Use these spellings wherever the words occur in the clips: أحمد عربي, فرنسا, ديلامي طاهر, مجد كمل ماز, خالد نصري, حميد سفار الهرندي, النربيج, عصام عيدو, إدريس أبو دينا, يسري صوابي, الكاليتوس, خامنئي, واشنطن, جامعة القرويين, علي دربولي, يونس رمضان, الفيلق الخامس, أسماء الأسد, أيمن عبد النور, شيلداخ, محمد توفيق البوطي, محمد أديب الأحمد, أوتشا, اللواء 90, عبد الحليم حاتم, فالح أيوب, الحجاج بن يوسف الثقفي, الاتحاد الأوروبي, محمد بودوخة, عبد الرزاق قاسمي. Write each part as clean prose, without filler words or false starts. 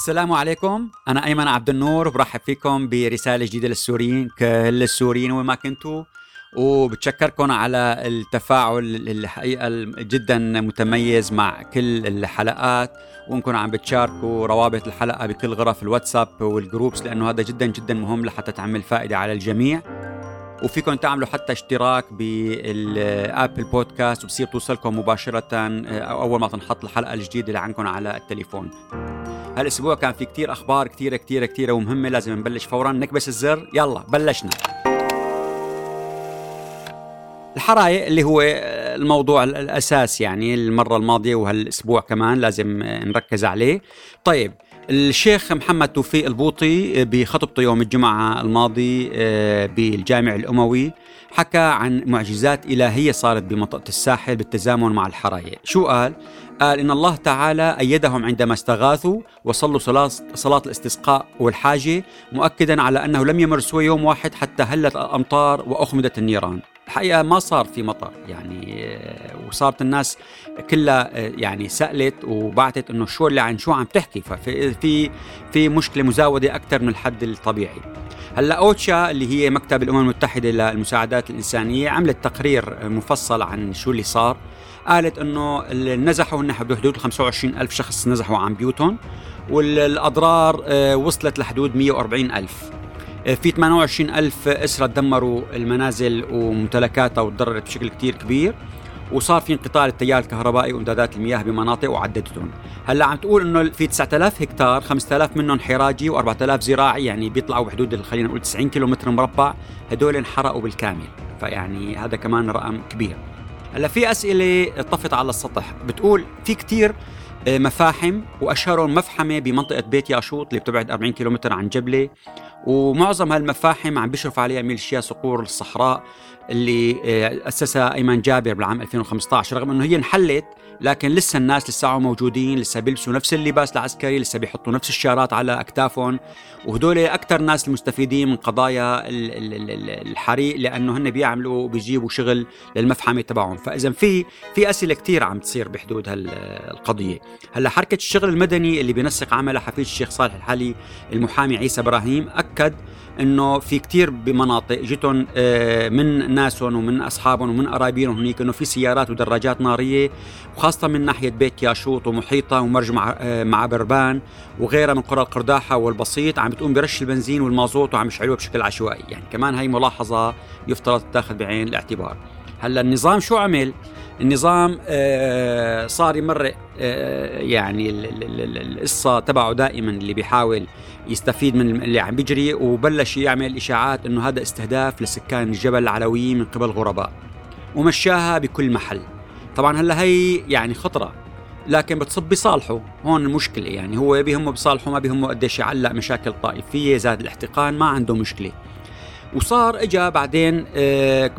السلام عليكم، أنا أيمن عبد النور وبرحب فيكم برسالة جديدة للسوريين وما كنتوا، وبتشكركم على التفاعل الحقيقة جدا متميز مع كل الحلقات، وانكم عم بتشاركوا روابط الحلقة بكل غرف الواتساب والجروبس، لأنه هذا جدا جدا مهم لحتى تعمل فائدة على الجميع. وفيكم تعملوا حتى اشتراك بالآبل بودكاست وبصير توصلكم مباشرة أول ما تنحط الحلقة الجديدة اللي عندكم على التليفون. هالأسبوع كان في كتير أخبار كتير ومهمة، لازم نبلش فورا، نكبس الزر، يلا بلشنا. الحرايق اللي هو الموضوع الأساس يعني المرة الماضية وهالأسبوع كمان لازم نركز عليه. طيب، الشيخ محمد توفيق البوطي بخطبته يوم الجمعة الماضي بالجامع الأموي حكى عن معجزات إلهية صارت بمنطقة الساحل بالتزامن مع الحرايق. شو قال؟ قال إن الله تعالى أيدهم عندما استغاثوا وصلوا صلاة الاستسقاء والحاجة، مؤكدا على أنه لم يمر سوى يوم واحد حتى هلت الأمطار وأخمدت النيران. الحقيقة ما صار في مطر يعني، وصارت الناس كلها يعني سألت وبعتت إنه شو عم تحكي، ففي مشكلة مزاودة أكثر من الحد الطبيعي. هلا أوتشا اللي هي مكتب الأمم المتحدة للمساعدات الإنسانية عملت تقرير مفصل عن شو اللي صار. قالت إنه اللي نزحوا هن بحدود 25,000 شخص نزحوا عن بيوتهم، والأضرار وصلت لحدود 140,000. في 28,000 أسرة دمروا المنازل وممتلكاتها وتضررت بشكل كتير كبير، وصار في انقطاع للتيار الكهربائي وامدادات المياه بمناطق وعدتهم. هلا عم تقول انه في 9000 هكتار 5000 منهم حراجي و4000 زراعي، يعني بيطلعوا بحدود خلينا نقول 90 كيلومتر مربع، هدول انحرقوا بالكامل، فيعني هذا كمان رقم كبير. هلا في أسئلة طفت على السطح، بتقول في كتير مفاحم، وأشهرهم مفحمة بمنطقة بيت ياشوط اللي بتبعد 40 كيلومتر عن جبلة، ومعظم هالمفاحم عم بيشرف عليها ميليشيا صقور الصحراء اللي أسسها أيمن جابر بالعام 2015، رغم أنه هي انحلت لكن لسه الناس موجودين، لسه بيلبسوا نفس اللباس العسكري، لسه بيحطوا نفس الشارات على أكتافهم، وهدول أكتر ناس المستفيدين من قضايا الحريق، لأنه هن بيعملوا وبيجيبوا شغل للمفحمة تبعهم. فإذا في أسئلة كتير عم تصير بحدود هالقضية. هلا حركة الشغل المدني اللي بينسق عملها حفيد الشيخ صالح الحالي المحامي عيسى براهيم أكد إنه في كتير بمناطق جتهم من ناسهم ومن أصحابهم ومن قرايبينهم هنيك إنه في سيارات ودراجات نارية، وخاصة من ناحية بيت ياشوط ومحيطة ومرج مع بربان وغيرها من قرى القرداحة والبسيط، عم بتقوم برش البنزين والمازوت وعم يشعلوها بشكل عشوائي. يعني كمان هاي ملاحظة يفترض تاخذ بعين الاعتبار. هلا النظام شو عمل؟ النظام صار يمرق يعني القصة تبعه دائما اللي بيحاول يستفيد من اللي عم بيجري، وبلش يعمل إشاعات إنه هذا استهداف لسكان الجبل العلويين من قبل غرباء، ومشاها بكل محل. طبعا هلا هي يعني خطرة، لكن بتصب بصالحه، هون المشكلة يعني هو بيهمه بصالحه، ما بيهمه قديش يعلق مشاكل طائفية، زاد الاحتقان، ما عنده مشكلة. وصار إجا بعدين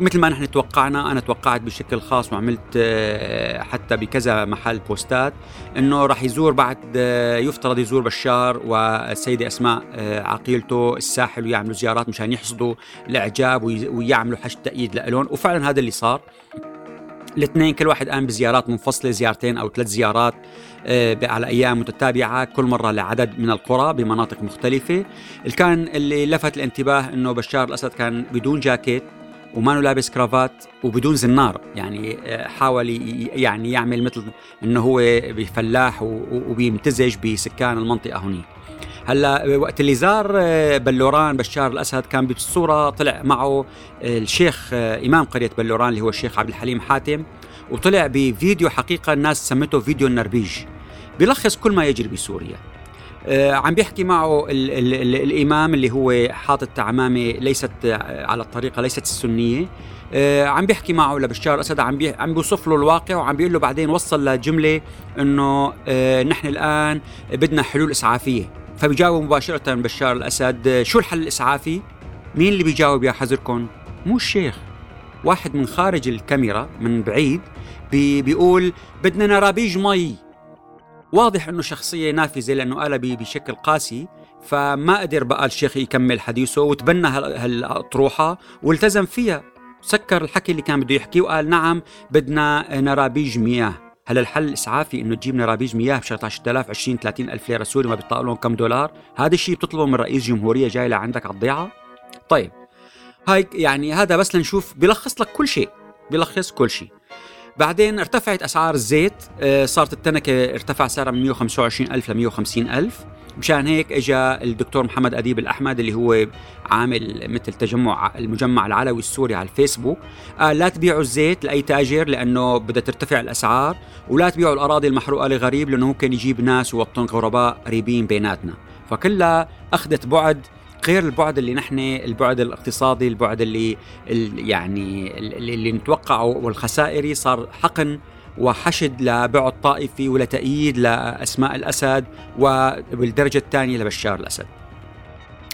مثل ما نحن توقعنا، أنا توقعت بشكل خاص وعملت حتى بكذا محل بوستات إنه راح يزور بعد يفترض يزور بشار والسيدة أسماء عقيلته الساحل ويعملوا زيارات مشان يحصدوا الإعجاب ويعملوا حشد تأييد لألون، وفعلا هذا اللي صار. الاثنين كل واحد قام بزيارات منفصلة، 2 أو 3 زيارات على أيام متتابعة، كل مرة لعدد من القرى بمناطق مختلفة. اللي كان اللي لفت الانتباه إنه بشار الأسد كان بدون جاكيت وما لابس كرافات وبدون زنار، يعني حاول يعني يعمل مثل إنه هو بفلاح وبيمتزج بسكان المنطقة هني. هلا وقت اللي زار بلوران بشار الأسد كان بالصورة طلع معه الشيخ إمام قرية بلوران اللي هو الشيخ عبد الحليم حاتم، وطلع بفيديو حقيقة الناس سمته فيديو النربيج، بيلخص كل ما يجري بسوريا. عم بيحكي معه الإمام اللي هو حاطط عمامة ليست على الطريقة، ليست السنية، عم بيحكي معه لبشار الأسد، عم بيوصف له الواقع، وعم بيقول له بعدين وصل لجملة إنه نحن الآن بدنا حلول إسعافية. فبيجاوب مباشرة بشار الأسد، شو الحل الإسعافي؟ مين اللي بيجاوب يا حذركن؟ مو الشيخ، واحد من خارج الكاميرا من بعيد بيقول بدنا نرابيج مي. واضح أنه شخصية نافذة لأنه قال بشكل قاسي، فما قدر بقى الشيخ يكمل حديثه وتبنى هالأطروحة والتزم فيها، سكر الحكي اللي كان بده يحكيه وقال نعم بدنا نرابيج مياه. هل الحل الاسعافي انه تجيب لنا رابيج مياه ب 17000 20-30 ألف ليره سوري ما بيطلع لهم كم دولار؟ هذا الشيء بتطلبه من رئيس جمهوريه جاي لعندك على الضيعه؟ طيب هاي يعني هذا بس لنشوف بيلخص لك كل شيء، بيلخص كل شيء. بعدين ارتفعت اسعار الزيت، صارت التنكه ارتفع سعرها من 125000 ل 150000. مشان هيك اجا الدكتور محمد أديب الأحمد اللي هو عامل مثل تجمع المجمع العلوي السوري على الفيسبوك، قال لا تبيعوا الزيت لأي تاجر لأنه بدأ ترتفع الأسعار، ولا تبيعوا الأراضي المحروقة لغريب لأنه ممكن يجيب ناس ووطن غرباء قريبين بيناتنا. فكلها أخذت بعد غير البعد اللي نحن البعد الاقتصادي، البعد اللي نتوقعه والخسائري، صار حقن وحشد لبعد طائفي ولتأييد لأسماء الأسد وبالدرجة الثانية لبشار الأسد.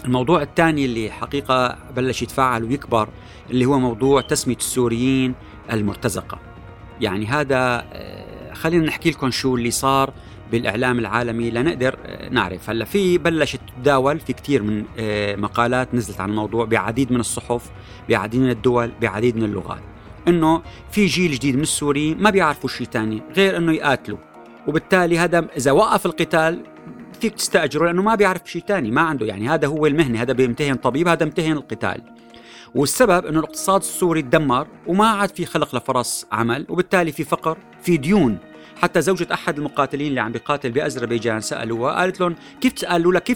الموضوع الثاني اللي حقيقة بلش يتفاعل ويكبر اللي هو موضوع تسمية السوريين المرتزقة. يعني هذا خلينا نحكي لكم شو اللي صار بالإعلام العالمي لنقدر نعرف. هلا في بلشت تداول في كتير من مقالات نزلت عن الموضوع بعديد من الصحف، بعديد من الدول، بعديد من اللغات، إنه في جيل جديد من السوري ما بيعرفوا شيء تاني غير إنه يقاتلوا، وبالتالي هذا إذا وقف القتال فيك تستأجره لأنه ما بيعرف شيء تاني، ما عنده يعني هذا هو المهنة، هذا بيمتهن طبيب، هذا بيمتهن القتال. والسبب إنه الاقتصاد السوري تدمر وما عاد في خلق لفرص عمل، وبالتالي في فقر، في ديون. حتى زوجة أحد المقاتلين اللي عم بيقاتل بأذربيجان سألوها، قالت لهم كيف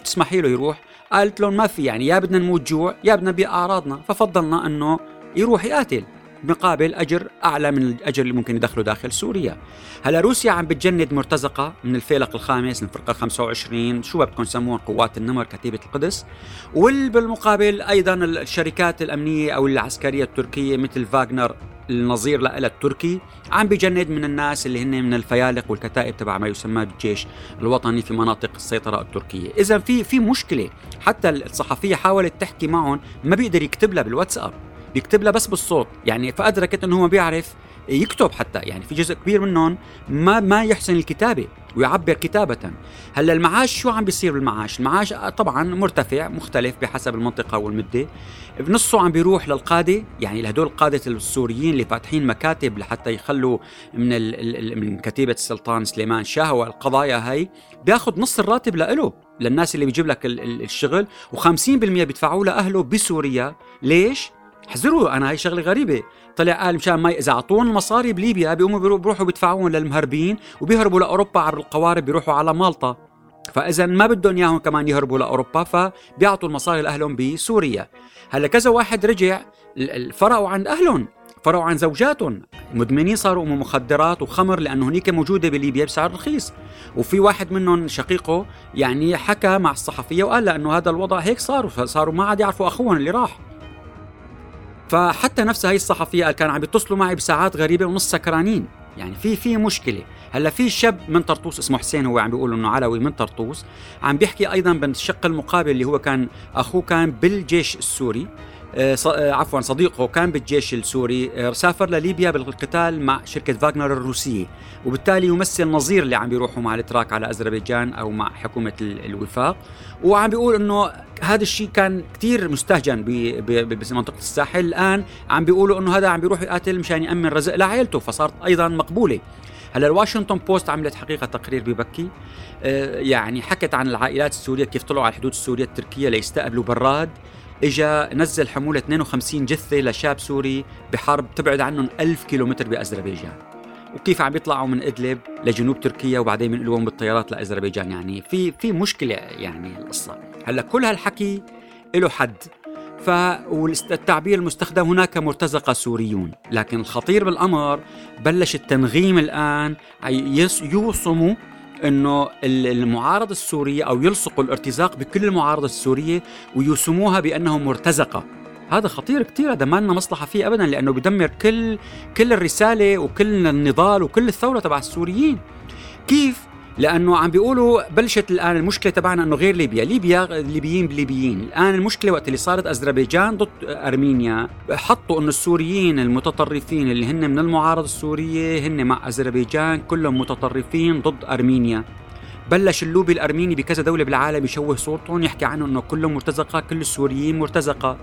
تسمحي له يروح؟ قالت لهم ما في، يعني يا بدنا نموت جوع يا بدنا نبيع أعراضنا، ففضلنا إنه يروح يقاتل مقابل أجر أعلى من الأجر اللي ممكن يدخله داخل سوريا. هلا روسيا عم بتجند مرتزقة من الفيلق الخامس، من الفرقة 25، شو بدكم سموها، قوات النمر، كتيبة القدس. وبالمقابل أيضا الشركات الأمنية أو العسكرية التركية مثل فاغنر النظير لها التركي عم بيجند من الناس اللي هن من الفيالق والكتائب تبع ما يسمى بالجيش الوطني في مناطق السيطرة التركية. إذا في مشكلة، حتى الصحفية حاولت تحكي معهم ما بيقدر يكتب لها بالواتساب، بيكتب لها بس بالصوت يعني، فأدركت أنه هو ما بيعرف يكتب حتى، يعني في جزء كبير منهم ما يحسن الكتابة ويعبر كتابة. هلا المعاش شو عم بيصير بالمعاش؟ المعاش طبعا مرتفع مختلف بحسب المنطقة والمدة، بنصه عم بيروح للقادة، يعني لهدول القادة السوريين اللي فاتحين مكاتب لحتى يخلوا من كتيبة السلطان سليمان شاه والقضايا هاي، بياخد نص الراتب لإله للناس اللي بيجيب لك الشغل، و50% بيدفعوا لأهله بسوريا. ليش؟ حذروا، أنا هاي شغلة غريبة، طلع قال مشان ما إذا عطون المصاري بليبيا بيقوموا بيروحوا بيدفعون للمهربين وبيهربوا لأوروبا عبر القوارب، بيروحوا على مالطا، فإذا ما بدهم إياهم كمان يهربوا لأوروبا، فبيعطوا المصاري لأهلهم بسوريا. هلا كذا واحد رجع فرقوا عن أهلهم، فرقوا عن زوجاتهم، مدمنين صاروا مخدرات وخمر لأنه هنيك موجودة بليبيا بسعر رخيص. وفي واحد منهم شقيقه يعني حكى مع الصحفية وقال لأنه هذا الوضع هيك صاروا ما عاد يعرفوا أخوهم اللي راح. فحتى نفس هاي الصحفية قال كان عم يتصلوا معي بساعات غريبة ونص سكرانين، يعني في مشكلة. هلا في شاب من طرطوس اسمه حسين، هو عم بيقول انه علوي من طرطوس، عم بيحكي ايضا بالشق المقابل اللي هو كان اخوه كان بالجيش السوري، عفوا صديقه كان بالجيش السوري، سافر لليبيا بالقتال مع شركة فاغنر الروسية، وبالتالي يمثل نظير اللي عم بيروحوا مع الاتراك على أذربيجان أو مع حكومة الوفاق. وعم بيقول أنه هذا الشيء كان كتير مستهجن بمنطقة الساحل، الآن عم بيقولوا أنه هذا عم بيروح يقاتل مشان يأمن رزق لعائلته، فصارت أيضا مقبولة. هلا الواشنطن بوست عملت حقيقة تقرير ببكي، يعني حكت عن العائلات السورية كيف طلعوا على الحدود السورية التركية ليستقبلوا براد، إجا نزل حمولة 52 جثة لشاب سوري بحرب تبعد عنهم 1000 كيلومتر بأذربيجان، وكيف عم يطلعوا من إدلب لجنوب تركيا وبعدين من إدلب بالطيارات لأذربيجان. يعني في مشكلة يعني القصة. هلا كل هالحكي له حد، والتعبير المستخدم هناك مرتزقة سوريون، لكن الخطير بالأمر بلش التنغيم الآن يوصموا إنه المعارضة السورية أو يلصقوا الارتزاق بكل المعارضة السورية ويسموها بأنهم مرتزقة. هذا خطير كتير، هذا ما لنا مصلحة فيه أبدا، لأنه بدمر كل الرسالة وكل النضال وكل الثورة تبع السوريين. كيف؟ لأنه عم بيقولوا بلشت الآن المشكلة تبعنا إنه غير ليبيا، الليبيين بالليبيين. الآن المشكلة وقت اللي صارت أذربيجان ضد أرمينيا، حطوا إنه السوريين المتطرفين اللي هن من المعارضة السورية هن مع أذربيجان كلهم متطرفين ضد أرمينيا، بلش اللوبي الأرميني بكذا دولة بالعالم يشوه صورتهم، يحكي عنه أنه كلهم مرتزقة، كل السوريين مرتزقة.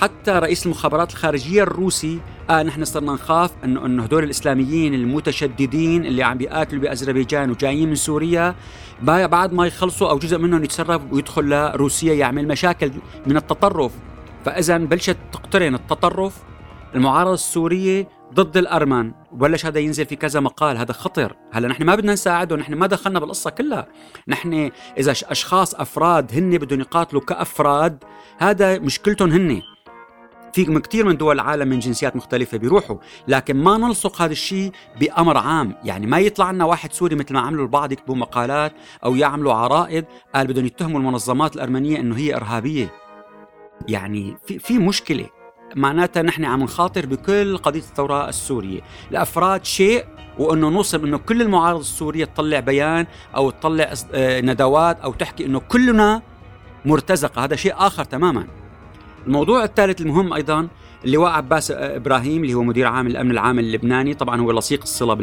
حتى رئيس المخابرات الخارجية الروسي قال نحن صرنا نخاف أنه هدول الإسلاميين المتشددين اللي عم بيقاتلوا بأذربيجان وجايين من سوريا بعد ما يخلصوا أو جزء منهم يتسرب ويدخل لروسيا يعمل مشاكل من التطرف. فإذا بلشت تقترن التطرف المعارضة السورية ضد الأرمن، وبلش هذا ينزل في كذا مقال. هذا خطر. هلا نحن ما بدنا نساعده، نحن ما دخلنا بالقصة كلها. نحن إذا أشخاص أفراد هن بدهم يقاتلوا كأفراد، هذا مشكلتهم هن. في كتير من دول العالم من جنسيات مختلفة بيروحوا، لكن ما نلصق هذا الشيء بأمر عام. يعني ما يطلع لنا واحد سوري مثل ما عملوا البعض، يكتبوا مقالات أو يعملوا عرائض قال بدهم يتهموا المنظمات الأرمنية إنه هي إرهابية. يعني في مشكلة، معناتها نحن عم نخاطر بكل قضية الثورة السورية. الأفراد شيء، وأنه نوصل أنه كل المعارضة السورية تطلع بيان أو تطلع ندوات أو تحكي أنه كلنا مرتزقة، هذا شيء آخر تماما. الموضوع الثالث المهم أيضا اللواء عباس إبراهيم اللي هو مدير عام الأمن العام اللبناني، طبعا هو لصيق الصلة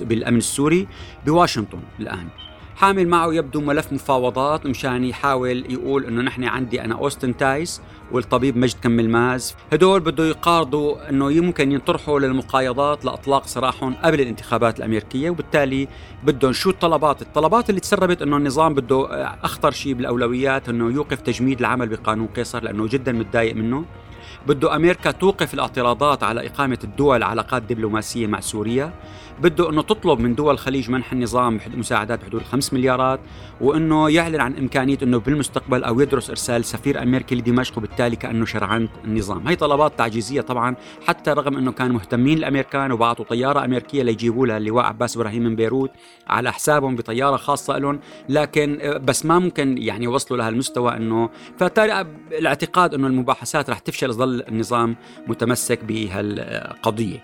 بالأمن السوري بواشنطن الآن، حامل معه يبدو ملف مفاوضات مشان يحاول يقول انه نحن عندي انا أوستن تايس والطبيب مجد كمل ماز، هدول بده يقارضوا انه يمكن ينطرحوا للمقايضات لاطلاق سراحهم قبل الانتخابات الامريكيه، وبالتالي بدهم شو الطلبات اللي تسربت انه النظام بده اخطر شيء بالاولويات انه يوقف تجميد العمل بقانون قيصر لانه جدا متضايق منه، بده أمريكا توقف الاعتراضات على إقامة الدول علاقات دبلوماسية مع سوريا، بده أنه تطلب من دول الخليج منح النظام مساعدات بحدود 5 مليارات، وأنه يعلن عن إمكانية أنه بالمستقبل أو يدرس إرسال سفير أمريكي لدمشق وبالتالي كأنه شرعنت النظام. هي طلبات تعجيزية طبعا، حتى رغم أنه كانوا مهتمين الأمريكان وبعثوا طيارة أمريكية ليجيبوا لها اللواء عباس إبراهيم من بيروت على حسابهم بطيارة خاصة لهم، لكن بس ما ممكن يعني وصلوا لهالمستوى أنه، فطارئ الاعتقاد أنه المباحثات رح تفشل، ظل النظام متمسك بهالقضية.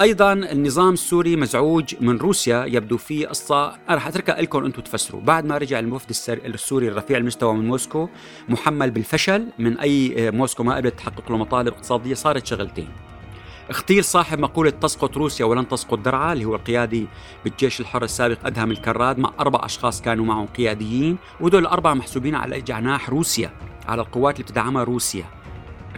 أيضا النظام السوري مزعوج من روسيا، يبدو فيه قصة أنا رح أتركها لكم أنتم تفسروا. بعد ما رجع الموفد السوري الرفيع المستوى من موسكو محمل بالفشل من أي موسكو ما قبلت تحقق له مطالب اقتصادية، صارت شغلتين: اغتيل صاحب مقولة تسقط روسيا ولن تسقط درعا اللي هو القيادي بالجيش الحر السابق أدهم الكراد مع 4 أشخاص كانوا معهم قياديين، ودول 4 محسوبين على جناح روسيا، على القوات اللي بتدعمها روسيا.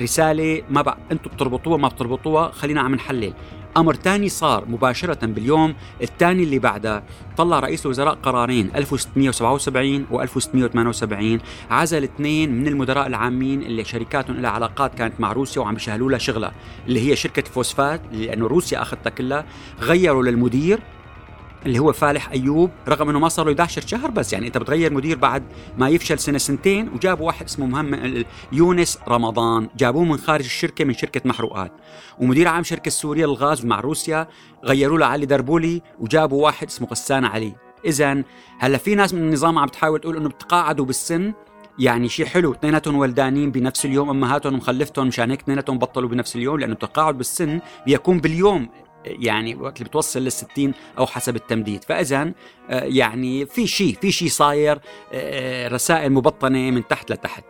رسالة ما بقى أنتوا بتربطوها ما بتربطوها، خلينا عم نحلل. أمر تاني صار مباشرة باليوم التاني اللي بعده، طلع رئيس الوزراء قرارين 1677 و 1678 عزل 2 من المدراء العامين اللي شركاتهم لها علاقات كانت مع روسيا وعم يشهلوا لها شغلة، اللي هي شركة فوسفات لأنه روسيا أخذتها كلها، غيروا للمدير اللي هو فالح أيوب رغم أنه ما صار له 11 شهر بس، يعني أنت بتغير مدير بعد ما يفشل سنة سنتين، وجابوا واحد اسمه يونس رمضان، جابوه من خارج الشركة من شركة محروقات. ومدير عام شركة السورية للغاز مع روسيا غيروا له علي دربولي وجابوا واحد اسمه غسان علي. إذن هلا في ناس من النظام عم بتحاول تقول أنه بتقاعدوا بالسن، يعني شيء حلو، 2 ولدانين بنفس اليوم، أمهاتهم ومخلفتهم مشان هيك 2 بطلوا بنفس اليوم، لأنه التقاعد بالسن بيكون باليوم، يعني وقت اللي بتوصل 60 أو حسب التمديد. فإذن يعني في شيء صاير، رسائل مبطنة من تحت لتحت.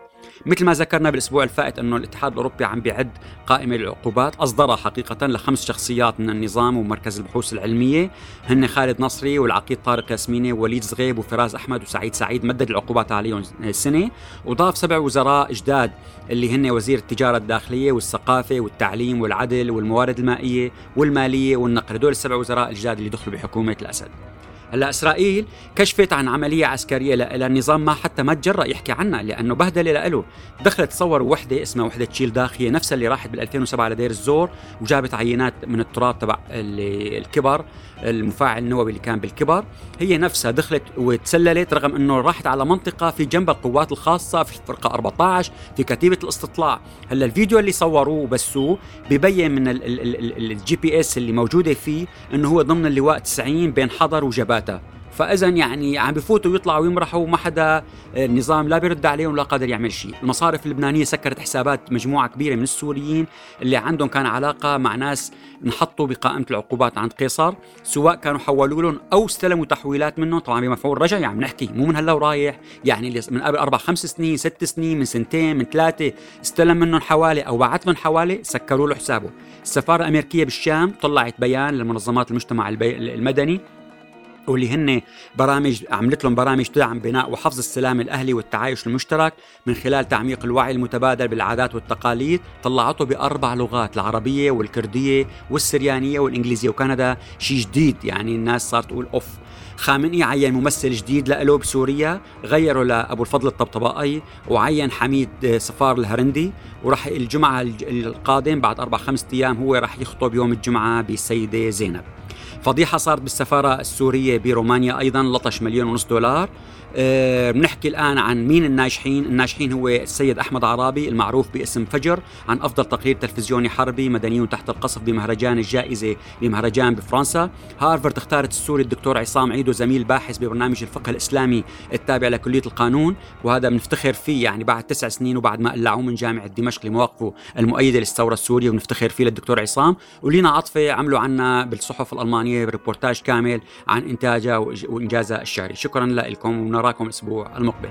مثل ما ذكرنا بالأسبوع الفائت أنه الاتحاد الأوروبي عم بيعد قائمة للعقوبات، أصدرها حقيقة ل5 شخصيات من النظام ومركز البحوث العلمية، هن خالد نصري والعقيد طارق ياسميني ووليد زغيب وفراز أحمد وسعيد سعيد، مدد العقوبات عليهم 1 سنة، وضاف 7 وزراء جداد اللي هن وزير التجارة الداخلية والثقافة والتعليم والعدل والموارد المائية والمالية والنقل، دول 7 وزراء الجداد اللي دخلوا بحكومة الأسد. هلا إسرائيل كشفت عن عملية عسكرية للنظام ما حتى ما تجرأ يحكي عنها لأنه بهدلة لإله، دخلت تصور وحدة اسمها وحدة شيلداخ، هي نفسها اللي راحت بال2007 على دير الزور وجابت عينات من التراب تبع الكبر، المفاعل النووي اللي كان بالكبر، هي نفسها دخلت وتسللت رغم أنه راحت على منطقة في جنب القوات الخاصة في الفرقة 14 في كتيبة الاستطلاع. هلا الفيديو اللي صوروه وبثوه ببين من الGPS اللي موجودة فيه أنه هو ضمن اللواء 90 بين حضر وجبال، فإذا يعني عم بفوتوا ويطلعوا ويمرحوا وما حدا النظام لا بيرد عليهم ولا قادر يعمل شيء. المصارف اللبنانية سكرت حسابات مجموعة كبيرة من السوريين اللي عندهم كان علاقة مع ناس نحطوا بقائمة العقوبات عند قيصر، سواء كانوا حولوا لهم أو استلموا تحويلات منهم، طبعا بمفعول رجع، يعني نحكي مو من هلا ورايح، يعني من قبل 4-5 سنين 6 سنين من 2 من 3 استلم منهم حوالي أو بعت من حوالي، سكروا له حسابه. السفارة الأمريكية بالشام طلعت بيان لمنظمات المجتمع المدني واللي هن برامج عملت لهم برامج تدعم بناء وحفظ السلام الأهلي والتعايش المشترك من خلال تعميق الوعي المتبادل بالعادات والتقاليد. طلعته ب4 لغات، العربية والكردية والسريانية والإنجليزية وكندا، شيء جديد يعني الناس صارت تقول أوف. خامنئي عين ممثل جديد لإله بسوريا، غيره لأبو الفضل الطبطبائي، وعين حميد سفار الهرندي، وراح الجمعة القادم بعد 4-5 أيام هو راح يخطب يوم الجمعة بالسيدة زينب. فضيحة صارت بالسفارة السورية برومانيا أيضاً، لطش $1.5 مليون. بنحكي الآن عن مين الناجحين. الناجحين هو السيد أحمد عربي المعروف باسم فجر عن أفضل تقرير تلفزيوني حربي مدنيون تحت القصف بمهرجان الجائزة بمهرجان بفرنسا. هارفرد اختارت السوري الدكتور عصام عيدو، زميل باحث ببرنامج الفقه الإسلامي التابع لكلية القانون، وهذا بنفتخر فيه يعني بعد 9 سنين وبعد ما قلعوه من جامعة دمشق لمواقفه المؤيدة للثورة السورية، ونفتخر فيه للدكتور عصام. ولينا عطفة عملوا عنا بالصحف الألمانية ريبورتاج كامل عن إنتاجها وإنجازها الشعري. شكرا لكم ونراكم الأسبوع المقبل.